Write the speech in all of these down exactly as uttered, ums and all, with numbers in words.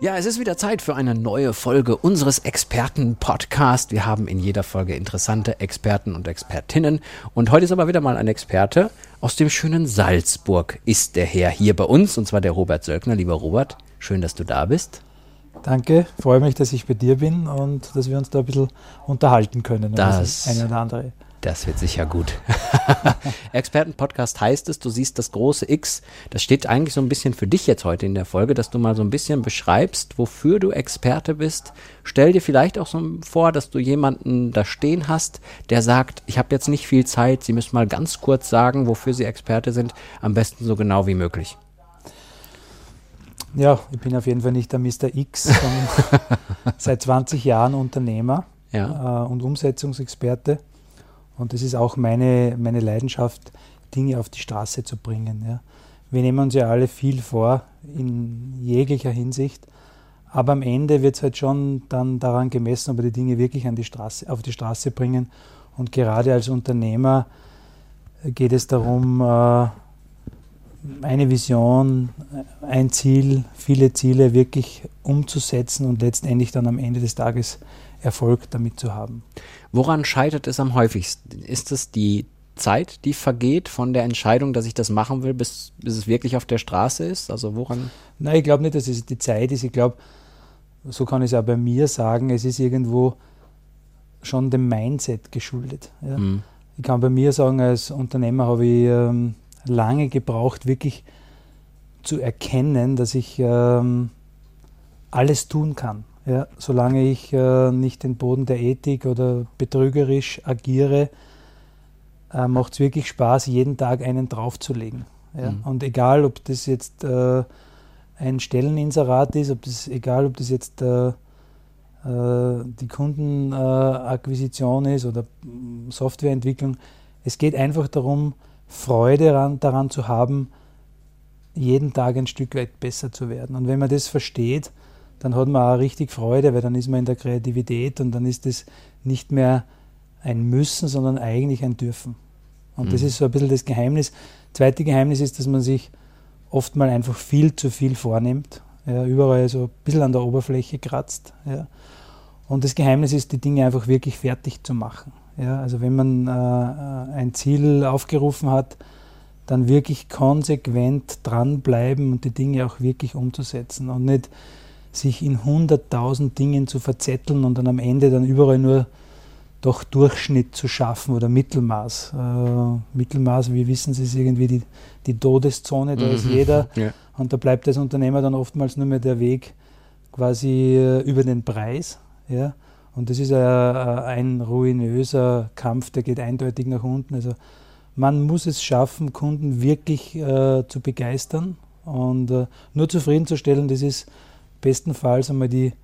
Ja, es ist wieder Zeit für eine neue Folge unseres Experten-Podcasts. Wir haben in jeder Folge interessante Experten und Expertinnen. Und heute ist aber wieder mal ein Experte aus dem schönen Salzburg ist der Herr hier bei uns, und zwar der Robert Sölkner. Lieber Robert, schön, dass du da bist. Danke, freue mich, dass ich bei dir bin und dass wir uns da ein bisschen unterhalten können. Das eine oder andere. Das wird sicher gut. Expertenpodcast heißt es, du siehst das große X. Das steht eigentlich so ein bisschen für dich jetzt heute in der Folge, dass du mal so ein bisschen beschreibst, wofür du Experte bist. Stell dir vielleicht auch so vor, dass du jemanden da stehen hast, der sagt, ich habe jetzt nicht viel Zeit, Sie müssen mal ganz kurz sagen, wofür Sie Experte sind. Am besten so genau wie möglich. Ja, ich bin auf jeden Fall nicht der Mister X, sondern seit zwanzig Jahren Unternehmer ja. äh, und Umsetzungsexperte. Und das ist auch meine, meine Leidenschaft, Dinge auf die Straße zu bringen. Ja. Wir nehmen uns ja alle viel vor, in jeglicher Hinsicht. Aber am Ende wird es halt schon dann daran gemessen, ob wir die Dinge wirklich an die Straße, auf die Straße bringen. Und gerade als Unternehmer geht es darum, eine Vision, ein Ziel, viele Ziele wirklich umzusetzen und letztendlich dann am Ende des Tages Erfolg damit zu haben. Woran scheitert es am häufigsten? Ist es die Zeit, die vergeht von der Entscheidung, dass ich das machen will, bis, bis es wirklich auf der Straße ist? Also woran? Nein, ich glaube nicht, dass es die Zeit ist. Ich glaube, so kann ich es auch bei mir sagen, es ist irgendwo schon dem Mindset geschuldet. Ja? Mhm. Ich kann bei mir sagen, als Unternehmer habe ich ähm, lange gebraucht, wirklich zu erkennen, dass ich ähm, alles tun kann. Ja, solange ich äh, nicht den Boden der Ethik oder betrügerisch agiere, äh, macht es wirklich Spaß, jeden Tag einen draufzulegen. Ja? Mhm. Und egal, ob das jetzt äh, ein Stelleninserat ist, ob das, egal, ob das jetzt äh, äh, die Kundenakquisition äh, ist oder Softwareentwicklung, es geht einfach darum, Freude ran, daran zu haben, jeden Tag ein Stück weit besser zu werden. Und wenn man das versteht, dann hat man auch richtig Freude, weil dann ist man in der Kreativität und dann ist das nicht mehr ein Müssen, sondern eigentlich ein Dürfen. Und mhm. das ist so ein bisschen das Geheimnis. Das zweite Geheimnis ist, dass man sich oft mal einfach viel zu viel vornimmt, ja, überall so ein bisschen an der Oberfläche kratzt. Ja. Und das Geheimnis ist, die Dinge einfach wirklich fertig zu machen. Ja. Also wenn man äh, ein Ziel aufgerufen hat, dann wirklich konsequent dranbleiben und die Dinge auch wirklich umzusetzen und nicht sich in hunderttausend Dingen zu verzetteln und dann am Ende dann überall nur doch Durchschnitt zu schaffen oder Mittelmaß. Äh, Mittelmaß, wir wissen, es ist irgendwie die, die Todeszone, da mhm. ist jeder. Ja. Und da bleibt als Unternehmer dann oftmals nur mehr der Weg quasi äh, über den Preis. Ja? Und das ist äh, ein ruinöser Kampf, der geht eindeutig nach unten. Also man muss es schaffen, Kunden wirklich äh, zu begeistern und äh, nur zufriedenzustellen, das ist bestenfalls einmal die,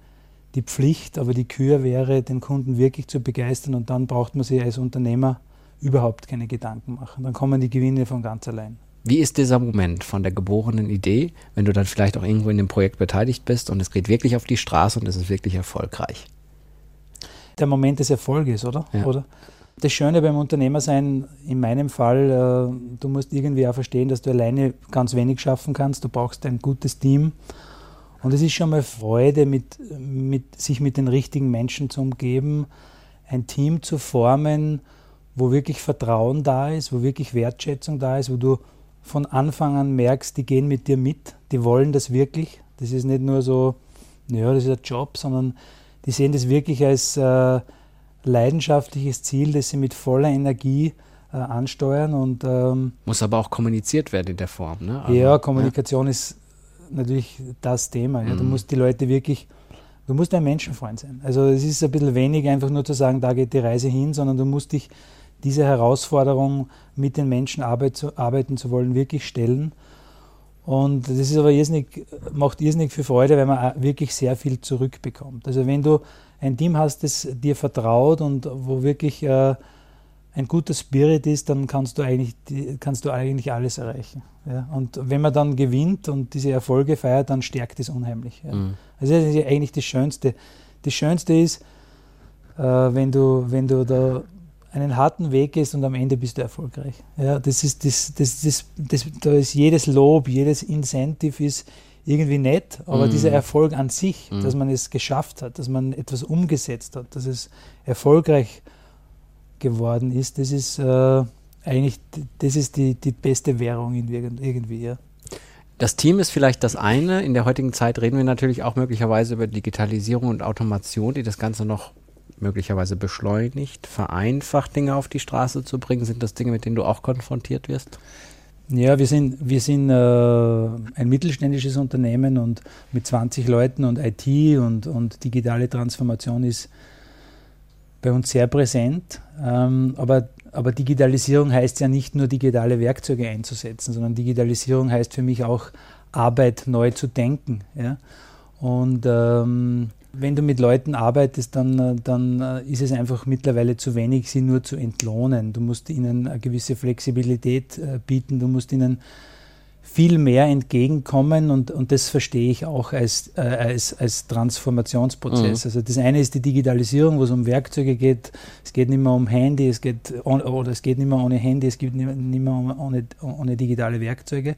die Pflicht, aber die Kür wäre, den Kunden wirklich zu begeistern und dann braucht man sich als Unternehmer überhaupt keine Gedanken machen. Dann kommen die Gewinne von ganz allein. Wie ist dieser Moment von der geborenen Idee, wenn du dann vielleicht auch irgendwo in dem Projekt beteiligt bist und es geht wirklich auf die Straße und es ist wirklich erfolgreich? Der Moment des Erfolges, oder? Ja. Oder? Das Schöne beim Unternehmersein, in meinem Fall, äh, du musst irgendwie auch verstehen, dass du alleine ganz wenig schaffen kannst, du brauchst ein gutes Team. Und es ist schon mal Freude, mit, mit, sich mit den richtigen Menschen zu umgeben, ein Team zu formen, wo wirklich Vertrauen da ist, wo wirklich Wertschätzung da ist, wo du von Anfang an merkst, die gehen mit dir mit, die wollen das wirklich. Das ist nicht nur so, naja, das ist ein Job, sondern die sehen das wirklich als äh, leidenschaftliches Ziel, das sie mit voller Energie äh, ansteuern. Und, ähm, muss aber auch kommuniziert werden in der Form, ne? Aber, ja, Kommunikation ja. ist natürlich das Thema. Ja. Du musst die Leute wirklich, du musst ein Menschenfreund sein. Also es ist ein bisschen wenig, einfach nur zu sagen, da geht die Reise hin, sondern du musst dich dieser Herausforderung, mit den Menschen arbeit zu, arbeiten zu wollen, wirklich stellen. Und das ist aber irrsinnig, macht irrsinnig viel Freude, weil man wirklich sehr viel zurückbekommt. Also wenn du ein Team hast, das dir vertraut und wo wirklich äh, ein guter Spirit ist, dann kannst du eigentlich, kannst du eigentlich alles erreichen. Ja? Und wenn man dann gewinnt und diese Erfolge feiert, dann stärkt es unheimlich. Ja? Mhm. Also das ist ja eigentlich das Schönste. Das Schönste ist, äh, wenn du, wenn du da einen harten Weg gehst und am Ende bist du erfolgreich. Ja, das ist, das, das, das, das, da ist jedes Lob, jedes Incentive ist irgendwie nett, aber mm. dieser Erfolg an sich, mm. dass man es geschafft hat, dass man etwas umgesetzt hat, dass es erfolgreich geworden ist, das ist äh, eigentlich das ist die, die beste Währung in irgendwie. Ja. Das Team ist vielleicht das eine. In der heutigen Zeit reden wir natürlich auch möglicherweise über Digitalisierung und Automation, die das Ganze noch möglicherweise beschleunigt, vereinfacht, Dinge auf die Straße zu bringen. Sind das Dinge, mit denen du auch konfrontiert wirst? Ja, wir sind, wir sind äh, ein mittelständisches Unternehmen und mit zwanzig Leuten und I T und, und digitale Transformation ist bei uns sehr präsent. Ähm, aber, aber Digitalisierung heißt ja nicht nur digitale Werkzeuge einzusetzen, sondern Digitalisierung heißt für mich auch Arbeit neu zu denken. Ja? Und ähm, wenn du mit Leuten arbeitest, dann, dann ist es einfach mittlerweile zu wenig, sie nur zu entlohnen. Du musst ihnen eine gewisse Flexibilität bieten, du musst ihnen viel mehr entgegenkommen und, und das verstehe ich auch als, als, als Transformationsprozess. Mhm. Also das eine ist die Digitalisierung, wo es um Werkzeuge geht, es geht nicht mehr um Handy, es geht on, oder es geht nicht mehr ohne Handy, es geht nicht mehr ohne, ohne digitale Werkzeuge.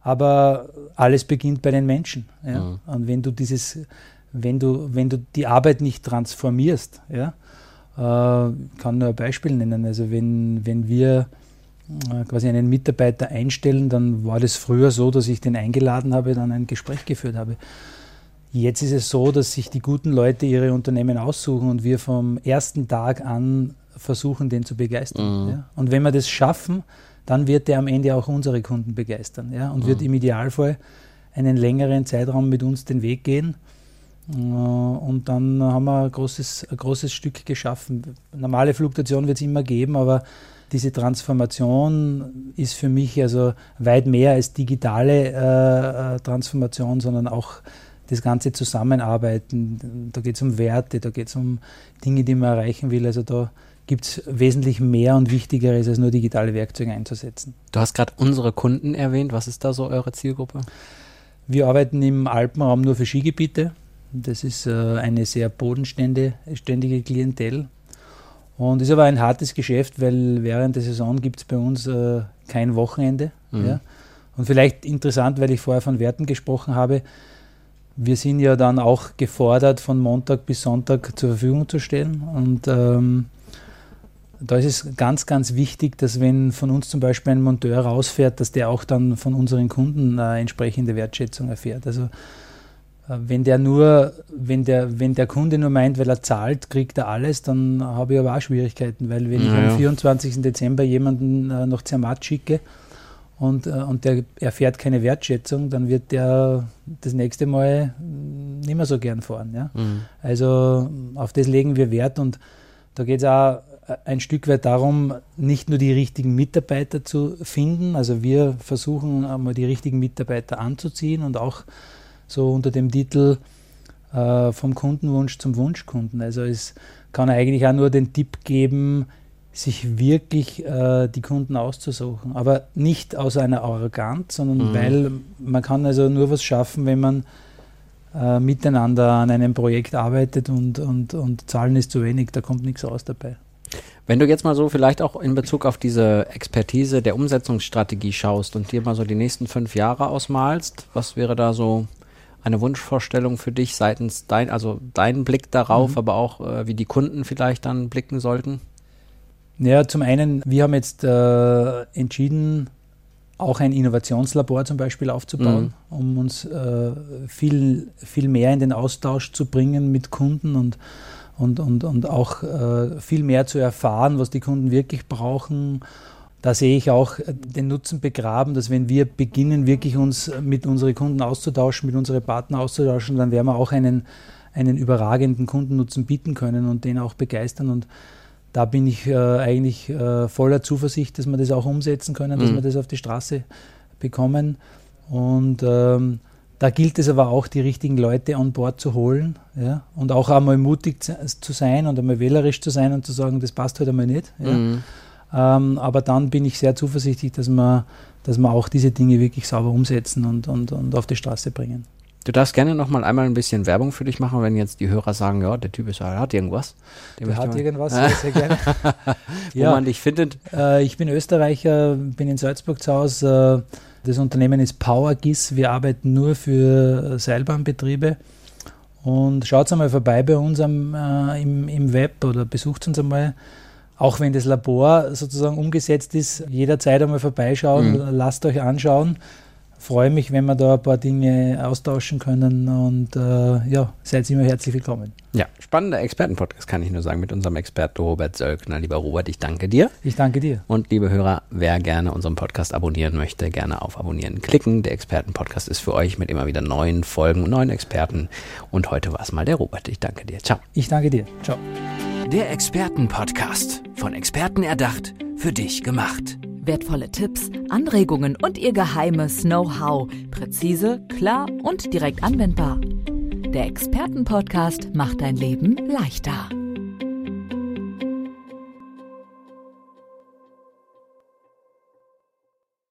Aber alles beginnt bei den Menschen. Ja? Mhm. Und wenn du dieses Wenn du, wenn du die Arbeit nicht transformierst, ja, äh, kann nur ein Beispiel nennen. Also wenn, wenn wir äh, quasi einen Mitarbeiter einstellen, dann war das früher so, dass ich den eingeladen habe, dann ein Gespräch geführt habe. Jetzt ist es so, dass sich die guten Leute ihre Unternehmen aussuchen und wir vom ersten Tag an versuchen, den zu begeistern. Mhm. Ja. Und wenn wir das schaffen, dann wird der am Ende auch unsere Kunden begeistern, ja, und mhm. wird im Idealfall einen längeren Zeitraum mit uns den Weg gehen. Und dann haben wir ein großes, ein großes Stück geschaffen. Normale Fluktuation wird es immer geben, aber diese Transformation ist für mich also weit mehr als digitale äh, Transformation, sondern auch das ganze Zusammenarbeiten. Da geht es um Werte, da geht es um Dinge, die man erreichen will. Also da gibt es wesentlich mehr und Wichtigeres, als nur digitale Werkzeuge einzusetzen. Du hast gerade unsere Kunden erwähnt. Was ist da so eure Zielgruppe? Wir arbeiten im Alpenraum nur für Skigebiete. Das ist äh, eine sehr bodenständige Klientel und ist aber ein hartes Geschäft, weil während der Saison gibt es bei uns äh, kein Wochenende. Mhm. Ja? Und vielleicht interessant, weil ich vorher von Werten gesprochen habe, wir sind ja dann auch gefordert, von Montag bis Sonntag zur Verfügung zu stellen. Und ähm, da ist es ganz, ganz wichtig, dass wenn von uns zum Beispiel ein Monteur rausfährt, dass der auch dann von unseren Kunden äh, entsprechende Wertschätzung erfährt. Also Wenn der nur, wenn der, wenn der Kunde nur meint, weil er zahlt, kriegt er alles, dann habe ich aber auch Schwierigkeiten, weil wenn naja. ich am vierundzwanzigsten Dezember jemanden äh, nach Zermatt schicke und, äh, und der erfährt keine Wertschätzung, dann wird der das nächste Mal nicht mehr so gern fahren. Ja? Mhm. Also auf das legen wir Wert und da geht es auch ein Stück weit darum, nicht nur die richtigen Mitarbeiter zu finden. Also wir versuchen einmal die richtigen Mitarbeiter anzuziehen und auch so unter dem Titel äh, vom Kundenwunsch zum Wunschkunden. Also es kann eigentlich auch nur den Tipp geben, sich wirklich äh, die Kunden auszusuchen. Aber nicht aus einer Arroganz, sondern mhm. weil man kann also nur was schaffen, wenn man äh, miteinander an einem Projekt arbeitet und, und, und Zahlen ist zu wenig, da kommt nichts raus dabei. Wenn du jetzt mal so vielleicht auch in Bezug auf diese Expertise der Umsetzungsstrategie schaust und dir mal so die nächsten fünf Jahre ausmalst, was wäre da so eine Wunschvorstellung für dich seitens dein, also dein Blick darauf, mhm. aber auch äh, wie die Kunden vielleicht dann blicken sollten? Ja, zum einen, wir haben jetzt äh, entschieden, auch ein Innovationslabor zum Beispiel aufzubauen, mhm. um uns äh, viel, viel mehr in den Austausch zu bringen mit Kunden und, und, und, und auch äh, viel mehr zu erfahren, was die Kunden wirklich brauchen. Da sehe ich auch den Nutzen begraben, dass wenn wir beginnen, wirklich uns mit unseren Kunden auszutauschen, mit unseren Partnern auszutauschen, dann werden wir auch einen, einen überragenden Kundennutzen bieten können und den auch begeistern. Und da bin ich äh, eigentlich äh, voller Zuversicht, dass wir das auch umsetzen können, mhm. dass wir das auf die Straße bekommen. Und ähm, Da gilt es aber auch, die richtigen Leute an Bord zu holen, ja? Und auch einmal mutig zu, zu sein und einmal wählerisch zu sein und zu sagen, das passt halt einmal nicht. Ja? Mhm. Ähm, aber dann bin ich sehr zuversichtlich, dass wir, dass wir auch diese Dinge wirklich sauber umsetzen und, und, und auf die Straße bringen. Du darfst gerne noch mal einmal ein bisschen Werbung für dich machen, wenn jetzt die Hörer sagen, ja, der Typ ist, hat irgendwas. Der hat irgendwas, sehr, sehr gerne. Wo ja, man dich findet. Äh, ich bin Österreicher, bin in Salzburg zu Hause. Das Unternehmen ist PowerGIS. Wir arbeiten nur für Seilbahnbetriebe. Und schaut einmal vorbei bei uns am, äh, im, im Web oder besucht uns einmal. Auch wenn das Labor sozusagen umgesetzt ist, jederzeit einmal vorbeischauen, mhm. lasst euch anschauen. Freue mich, wenn wir da ein paar Dinge austauschen können und äh, ja, seid immer herzlich willkommen. Ja, spannender Expertenpodcast, kann ich nur sagen, mit unserem Experten Robert Sölkner. Lieber Robert, ich danke dir. Ich danke dir. Und liebe Hörer, wer gerne unseren Podcast abonnieren möchte, gerne auf Abonnieren klicken. Der Expertenpodcast ist für euch mit immer wieder neuen Folgen und neuen Experten. Und heute war es mal der Robert. Ich danke dir. Ciao. Ich danke dir. Ciao. Der Expertenpodcast, von Experten erdacht, für dich gemacht. Wertvolle Tipps, Anregungen und ihr geheimes Know-how. Präzise, klar und direkt anwendbar. Der Expertenpodcast macht dein Leben leichter.